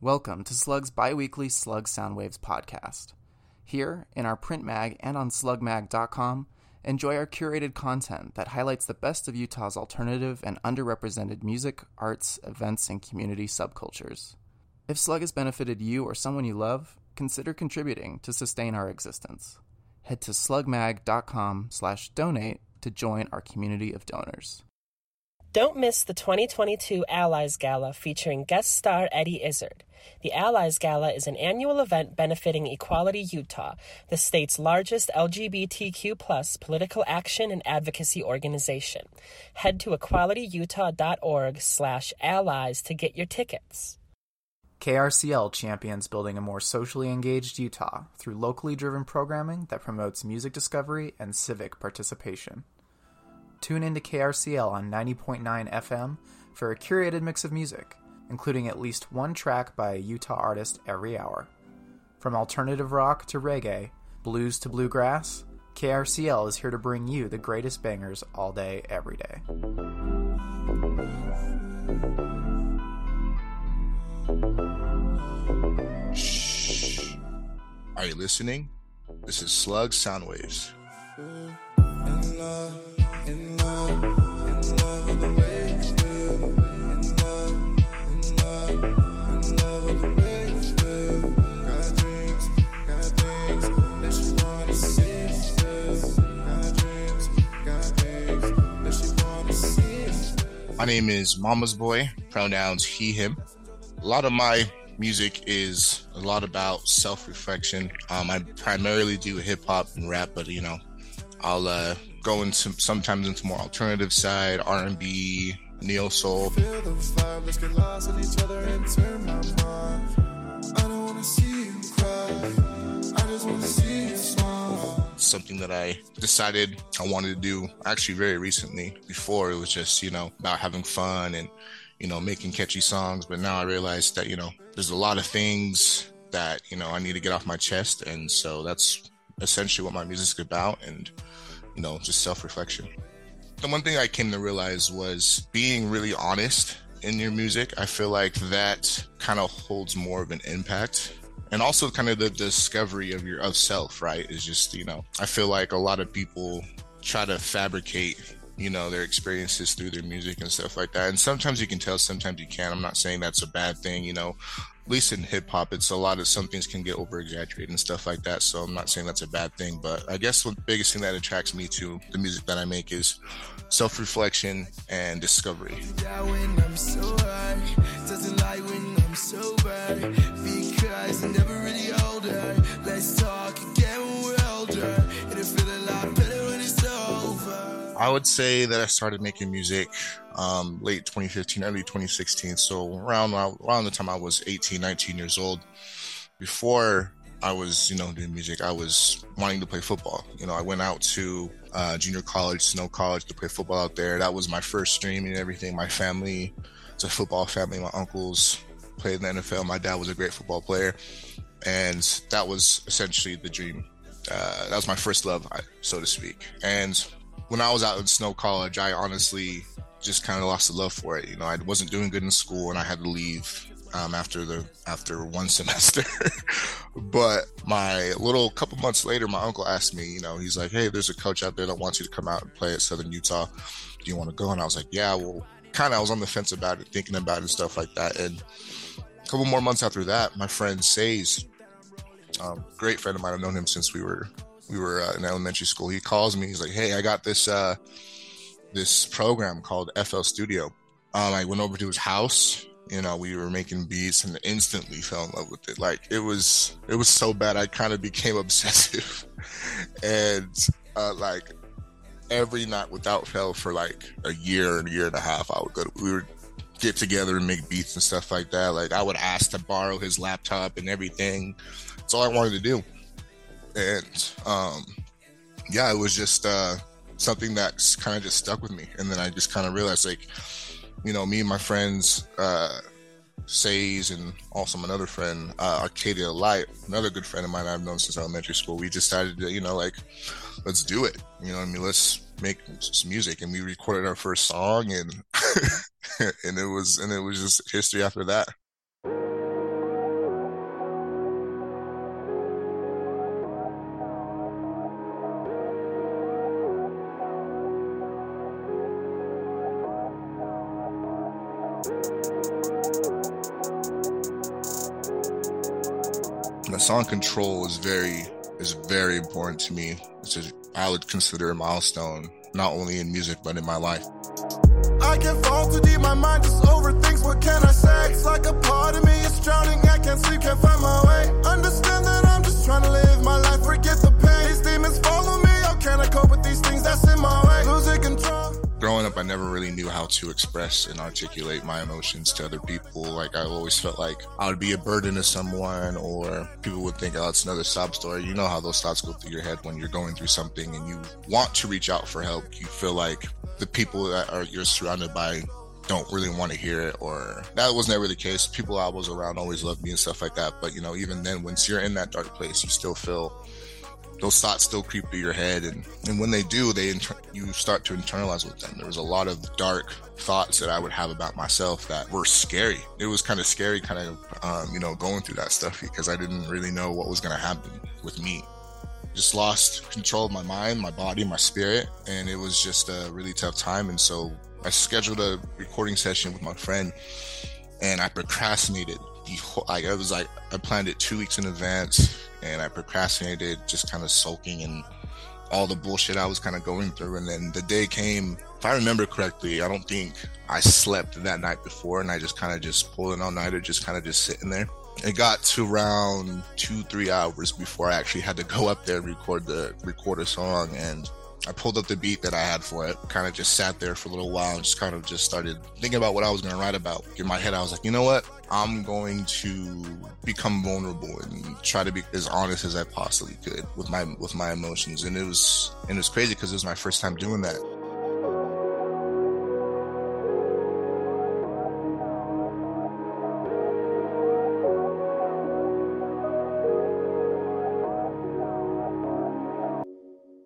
Welcome to SLUG's bi-weekly SLUG Soundwaves podcast. Here, in our print mag and on slugmag.com, enjoy our curated content that highlights the best of Utah's alternative and underrepresented music, arts, events, and community subcultures. If SLUG has benefited you or someone you love, consider contributing to sustain our existence. Head to slugmag.com/donate to join our community of donors. Don't miss the 2022 Allies Gala featuring guest star Eddie Izzard. The Allies Gala is an annual event benefiting Equality Utah, the state's largest LGBTQ+ political action and advocacy organization. Head to equalityutah.org/allies to get your tickets. KRCL champions building a more socially engaged Utah through locally driven programming that promotes music discovery and civic participation. Tune in to KRCL on 90.9 FM for a curated mix of music, including at least one track by a Utah artist every hour. From alternative rock to reggae, blues to bluegrass, KRCL is here to bring you the greatest bangers all day, every day. Shh. Are you listening? This is SLUG Soundwaves. My name is Mama's Boy, pronouns he, him. A lot of my music is a lot about self-reflection. I primarily do hip-hop and rap, but, you know, I'll go into sometimes into more alternative side, R&B, neo-soul. Feel the vibe, let's get lost in each other and turn my mind. I don't want to see you cry, I just want to see you smile. Something that I decided I wanted to do actually very recently. Before, it was just, you know, about having fun and, you know, making catchy songs. But now I realized that, you know, there's a lot of things that, you know, I need to get off my chest. And so that's essentially what my music's about, and, you know, just self-reflection. The one thing I came to realize was being really honest in your music. I feel like that kind of holds more of an impact. And also kind of the discovery of your of self, right? Is just, you know, I feel like a lot of people try to fabricate, you know, their experiences through their music and stuff like that. And sometimes you can tell, sometimes you can't. I'm not saying that's a bad thing, you know, at least in hip hop, it's a lot of, some things can get over exaggerated and stuff like that. So I'm not saying that's a bad thing, but I guess the biggest thing that attracts me to the music that I make is self-reflection and discovery. Yeah, when I'm so high, doesn't lie when I'm so bad, because I'm never really older. Let's talk again when we're older. It'll feel a lot better when it's over. I would say that I started making music late 2015, early 2016. So around the time I was 18, 19 years old. Before I was, you know, doing music, I was wanting to play football. You know, I went out to junior college, Snow College, to play football out there. That was my first dream and everything. My family, it's a football family. My uncles played in the NFL. My dad was a great football player. And that was essentially the dream. That was my first love, so to speak. And when I was out in Snow College, I honestly just kind of lost the love for it. You know, I wasn't doing good in school, and I had to leave after one semester. But my little couple months later, my uncle asked me, you know, he's like, hey, there's a coach out there that wants you to come out and play at Southern Utah. Do you want to go? And I was like, yeah, well, kind of, I was on the fence about it, thinking about it and stuff like that. And a couple more months after that, my friend Saiz, great friend of mine, I've known him since we were in elementary school. He calls me. He's like, hey, I got this program called FL Studio. I went over to his house. You know, we were making beats, and instantly fell in love with it. Like, it was so bad, I kind of became obsessive. And like every night without fail for like a year and a half, I would go to, we would get together and make beats and stuff like that. Like, I would ask to borrow his laptop and everything. That's all I wanted to do. And yeah, it was just something that's kind of just stuck with me. And then I just kind of realized, like, you know, me and my friends, Saiz, and also my other friend, Arcadia Light, another good friend of mine I've known since elementary school, we decided to, you know, like, let's do it. You know what I mean? Let's make some music. And we recorded our first song, and it was just history after that. The song Control is very important to me. It's just, I would consider a milestone, not only in music, but in my life. I can fall too deep, my mind just overthinks, what can I say? It's like a part of me is drowning, I can't sleep, can't find my way. Understand that I'm just trying to live my life, forget the pain. These demons follow me, how can I cope with these things that's in my way? Losing control. Growing up, I never really knew how to express and articulate my emotions to other people. Like, I always felt like I would be a burden to someone, or people would think, oh, it's another sob story. You know how those thoughts go through your head when you're going through something and you want to reach out for help. You feel like the people that you're surrounded by don't really want to hear it, or that was never the case. People I was around always loved me and stuff like that. But, you know, even then, once you're in that dark place, you still feel... those thoughts still creep through your head, and when they do, you start to internalize with them. There was a lot of dark thoughts that I would have about myself that were scary. It was kind of scary, going through that stuff, because I didn't really know what was going to happen with me. Just lost control of my mind, my body, my spirit, and it was just a really tough time. And so I scheduled a recording session with my friend, and I procrastinated. I planned it 2 weeks in advance, and I procrastinated, just kind of soaking in all the bullshit I was kind of going through. And then the day came, if I remember correctly, I don't think I slept that night before, and I just kind of pulled an all-nighter, just sitting there. It got to around 2-3 hours before I actually had to go up there and record a song, and I pulled up the beat that I had for it, kind of just sat there for a little while and just started thinking about what I was going to write about. In my head, I was like, you know what? I'm going to become vulnerable and try to be as honest as I possibly could with my emotions. And it was crazy, because it was my first time doing that.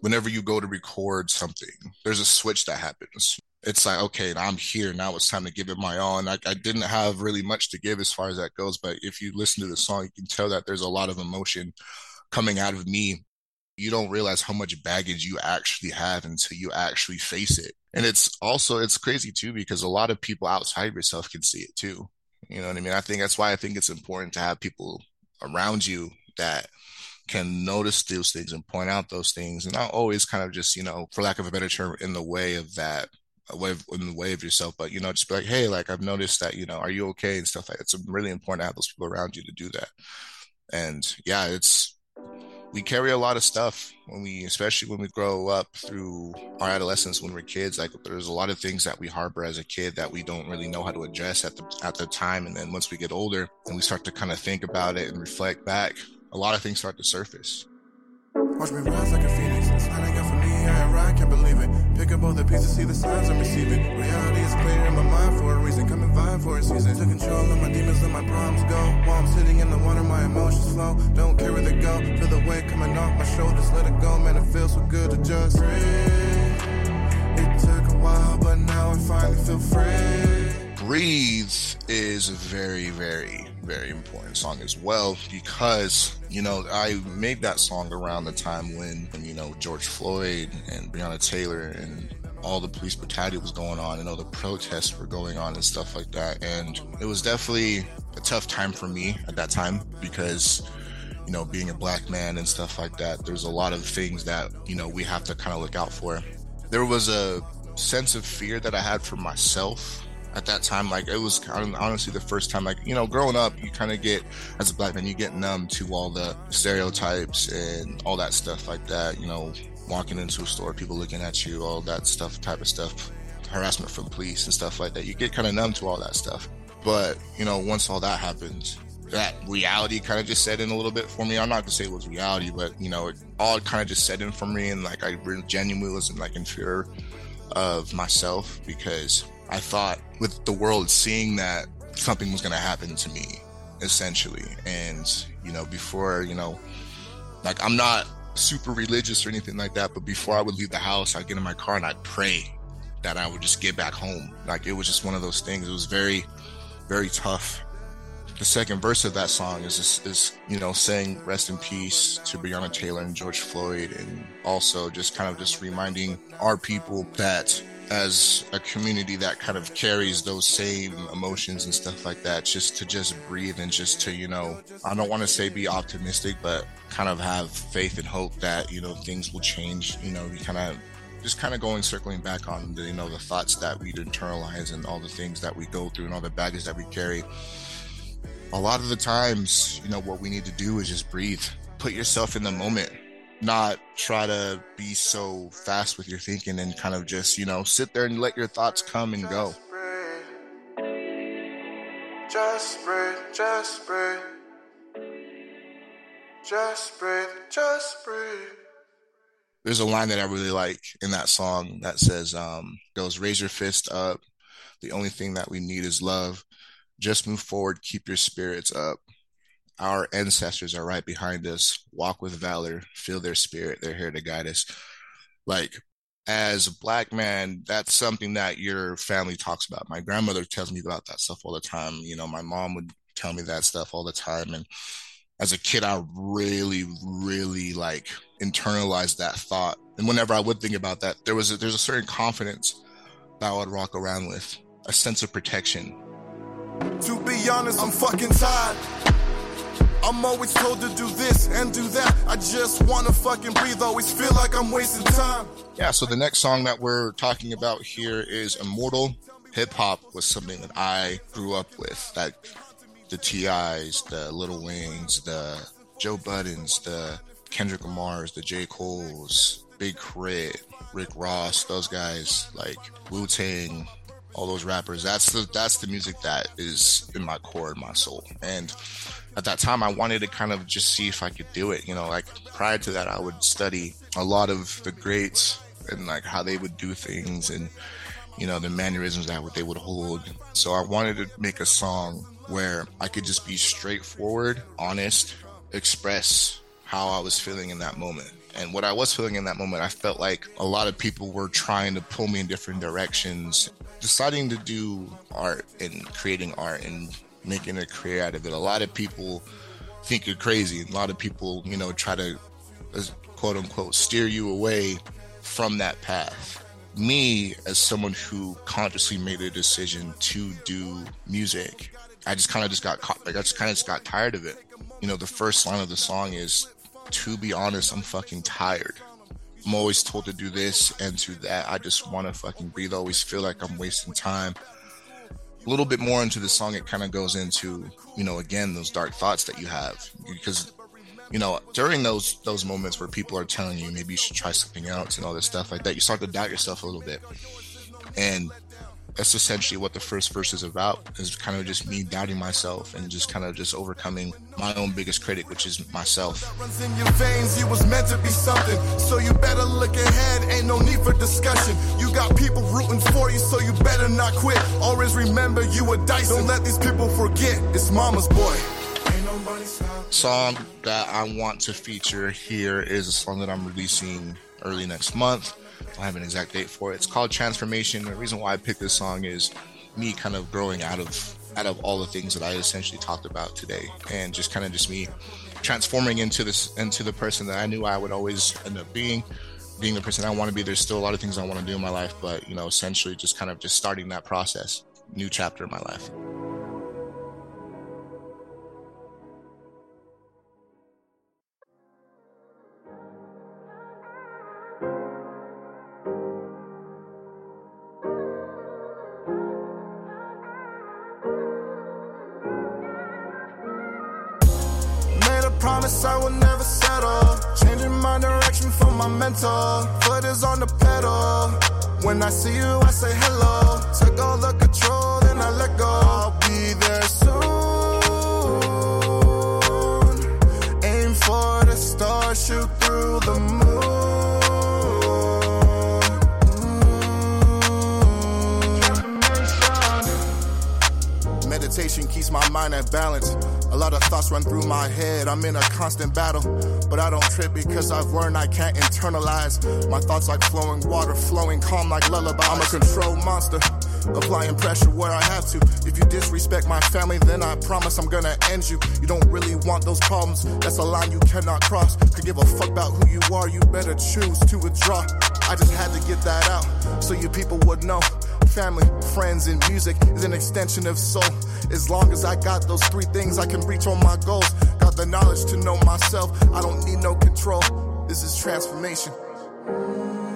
Whenever you go to record something, there's a switch that happens. It's like, okay, I'm here. Now it's time to give it my all. And I didn't have really much to give as far as that goes. But if you listen to the song, you can tell that there's a lot of emotion coming out of me. You don't realize how much baggage you actually have until you actually face it. And it's crazy too, because a lot of people outside of yourself can see it too. You know what I mean? I think that's why I think it's important to have people around you that can notice those things and point out those things, and not always for lack of a better term, in the way of yourself, but just be like, hey, like, I've noticed that, are you okay, and stuff like that. It's really important to have those people around you to do that. And yeah, we carry a lot of stuff especially when we grow up through our adolescence, when we're kids. Like, there's a lot of things that we harbor as a kid that we don't really know how to address at the time, and then once we get older and we start to kind of think about it and reflect back, a lot of things start to surface. Watch me rise like a phoenix. Sliding out from the air, I can't believe it. Pick up all the pieces, see the signs I'm receiving. Reality is clear in my mind for a reason. Come and vibe for a season. Took control of my demons, let my problems go. While I'm sitting in the water, my emotions flow. Don't care where they go. Feel the weight coming off my shoulders. Let it go, man, it feels so good to just breathe. It took a while, but now I finally feel free. Breathe is very, very... very important song as well, because I made that song around the time when George Floyd and Breonna Taylor and all the police brutality was going on, and all the protests were going on and stuff like that. And it was definitely a tough time for me at that time, because being a black man and stuff like that, there's a lot of things that we have to kind of look out for. There was a sense of fear that I had for myself at that time. Like, it was honestly the first time, growing up, you kind of get, as a black man, you get numb to all the stereotypes and all that stuff like that, walking into a store, people looking at you, all that stuff, type of stuff, harassment from police and stuff like that. You get kind of numb to all that stuff. But, once all that happened, that reality kind of just set in a little bit for me. I'm not gonna say it was reality, but, it all kind of just set in for me. And I genuinely wasn't in fear of myself, because I thought with the world seeing that, something was going to happen to me, essentially. And, before, I'm not super religious or anything like that, but before I would leave the house, I'd get in my car and I'd pray that I would just get back home. It was just one of those things. It was very, very tough. The second verse of that song is saying rest in peace to Breonna Taylor and George Floyd, and also just reminding our people that as a community that kind of carries those same emotions and stuff like that, just to just breathe and just to, you know, I don't want to say be optimistic, but kind of have faith and hope that, you know, things will change. You know, we kind of just kind of going circling back on the, you know, the thoughts that we internalize and all the things that we go through and all the baggage that we carry. A lot of the times, you know, what we need to do is just breathe, put yourself in the moment, not try to be so fast with your thinking, and kind of just, you know, sit there and let your thoughts come and go. Just breathe, just breathe, just breathe, just breathe. There's a line that I really like in that song that says, goes, raise your fist up. The only thing that we need is love. Just move forward. Keep your spirits up. Our ancestors are right behind us. Walk with valor. Feel their spirit. They're here to guide us. Like, as a Black man, that's something that your family talks about. My grandmother tells me about that stuff all the time. You know, my mom would tell me that stuff all the time. And as a kid, I really, really like internalized that thought. And whenever I would think about that, there's a certain confidence that I would walk around with, a sense of protection. To be honest, I'm fucking tired. I'm always told to do this and do that. I just want to fucking breathe. Always feel like I'm wasting time. Yeah, so the next song that we're talking about here is Immortal. Hip-hop was something that I grew up with, that the T.I.s, the Lil Wayne's, the Joe Budden's, the Kendrick Lamar's, the J. Cole's, Big Crit, Rick Ross, those guys, like Wu Tang, all those rappers. That's the music that is in my core, in my soul. And at that time, I wanted to kind of just see if I could do it. You know, like prior to that, I would study a lot of the greats and like how they would do things and, you know, the mannerisms that they would hold. So I wanted to make a song where I could just be straightforward, honest, express how I was feeling in that moment. And what I was feeling in that moment, I felt like a lot of people were trying to pull me in different directions. Deciding to do art and creating art and making a career out of it, a lot of people think you're crazy. A lot of people, you know, try to, quote unquote, steer you away from that path. Me, as someone who consciously made a decision to do music, I just kind of just got caught. Like, I just kind of just got tired of it. You know, the first line of the song is, to be honest, I'm fucking tired. I'm always told to do this and to that. I just want to fucking breathe. I always feel like I'm wasting time. A little bit more into the song, it kind of goes into, you know, again, those dark thoughts that you have. Because, you know, during those moments where people are telling you maybe you should try something else and all this stuff like that, you start to doubt yourself a little bit. And that's essentially what the first verse is about, is kind of just me doubting myself and just kind of just overcoming my own biggest critic, which is myself. In your veins, you was meant to be something, so you better look ahead, ain't no need for discussion. You got people rooting for you, so you better not quit. Always remember you a dice, don't let these people forget, it's Mama's Boy. Song that I want to feature here is a song that I'm releasing early next month. I have an exact date for it. It's called Transformation. The reason why I picked this song is me kind of growing out of all the things that I essentially talked about today, and just kind of just me transforming into the person that I knew I would always end up being the person I want to be. There's still a lot of things I want to do in my life, but, you know, essentially just kind of just starting that process, new chapter in my life. Promise I will never settle. Changing my direction for my mental. Foot is on the pedal. When I see you, I say hello. Take all the control, then I let go. I'll be there soon. Aim for the stars, shoot through the moon. Meditation keeps my mind at balance. A lot of thoughts run through my head, I'm in a constant battle. But I don't trip because I've learned I can't internalize. My thoughts like flowing water, flowing calm like lullaby. I'm a control monster. applying pressure where I have to. If you disrespect my family, then I promise I'm gonna end you. You don't really want those problems, that's a line you cannot cross. Could give a fuck about who you are, you better choose to withdraw. I just had to get that out, so you people would know. Family, friends, and music is an extension of soul. As long as I got those three things, I can reach all my goals. Got the knowledge to know myself, I don't need no control. This is transformation.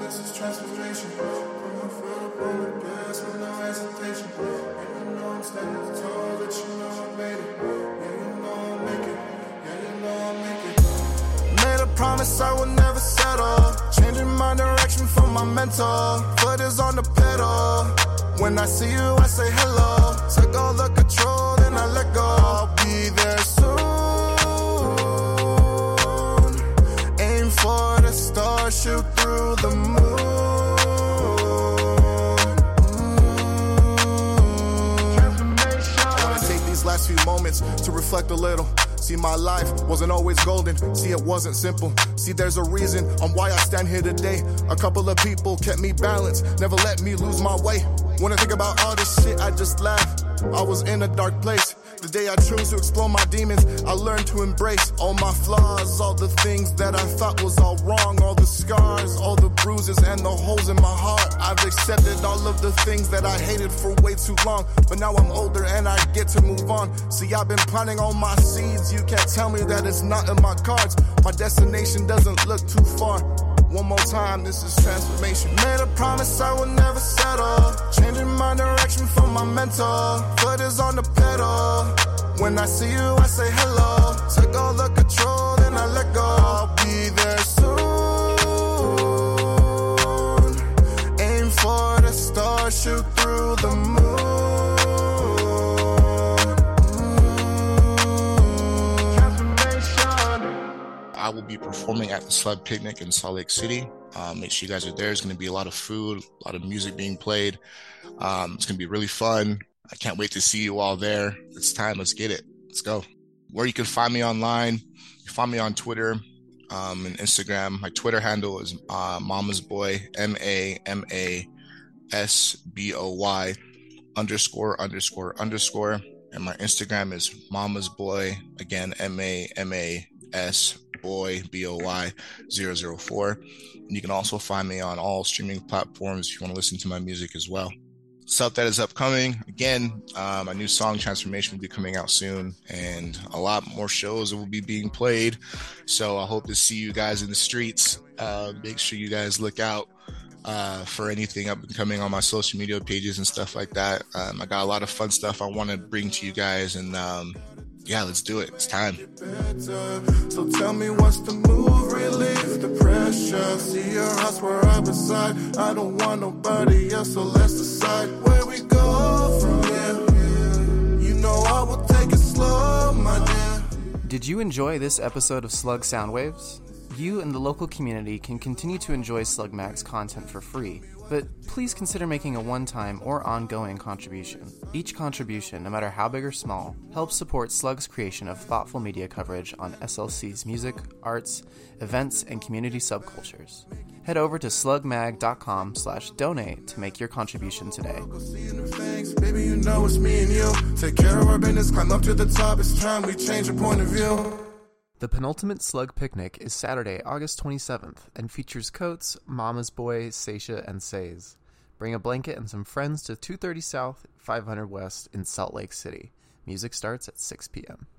This is transformation. Put my foot up on the gas with no hesitation. Even though I'm standing tall, that you know I made it. Even though I'll make it. Yeah, you know I'll make it. Made a promise I will never settle. Changing my direction from my mental. Foot is on the pedal. When I see you, I say hello. Take all the control, then I let go. I'll be there soon. Aim for the stars, shoot through the moon. I want to take these last few moments to reflect a little. See, my life wasn't always golden. See, it wasn't simple. See, there's a reason on why I stand here today. A couple of people kept me balanced, never let me lose my way. When I think about all this shit, I just laugh. I was in a dark place. The day I chose to explore my demons, I learned to embrace all my flaws, all the things that I thought was all wrong, all the scars, all the bruises and the holes in my heart. I've accepted all of the things that I hated for way too long, but now I'm older and I get to move on. See, I've been planting all my seeds. You can't tell me that it's not in my cards. My destination doesn't look too far. One more time, this is transformation. Made a promise I will never settle. Changing my direction from my mental. Foot is on the pedal. When I see you, I say hello. Take all the control, then I let go. I'll be there soon. Aim for the stars, shoot through the moon. I will be performing at the SLUG Picnic in Salt Lake City. Make sure you guys are there. There's going to be a lot of food, a lot of music being played. It's going to be really fun. I can't wait to see you all there. It's time. Let's get it. Let's go. Where you can find me online, you can find me on Twitter and Instagram. My Twitter handle is Mama's Boy, MAMASBOY ___. And my Instagram is Mama's Boy, again, MAMASBOY 004. And you can also find me on all streaming platforms if you want to listen to my music as well. Stuff that is upcoming. Again, my new song Transformation will be coming out soon, and a lot more shows will be being played. So I hope to see you guys in the streets. Make sure you guys look out for anything up and coming on my social media pages and stuff like that. I got a lot of fun stuff I want to bring to you guys, and yeah, let's do it. It's time. So tell me what's the move, relieve the pressure. See your house where I reside. I don't want nobody else, so let's decide where we go from here. You know I will take it slow, my dear. Did you enjoy this episode of SLUG Soundwaves? You and the local community can continue to enjoy SLUG Mag's content for free, but please consider making a one-time or ongoing contribution. Each contribution, no matter how big or small, helps support SLUG's creation of thoughtful media coverage on SLC's music, arts, events, and community subcultures. Head over to slugmag.com/donate to make your contribution today. Baby, you know it's me and you. Take care of our business, climb up to the top. It's time we change your point of view. The penultimate SLUG Picnic is Saturday, August 27th, and features Coates, Mama's Boy, Seisha, and Saiz. Bring a blanket and some friends to 230 South, 500 West in Salt Lake City. Music starts at 6 p.m.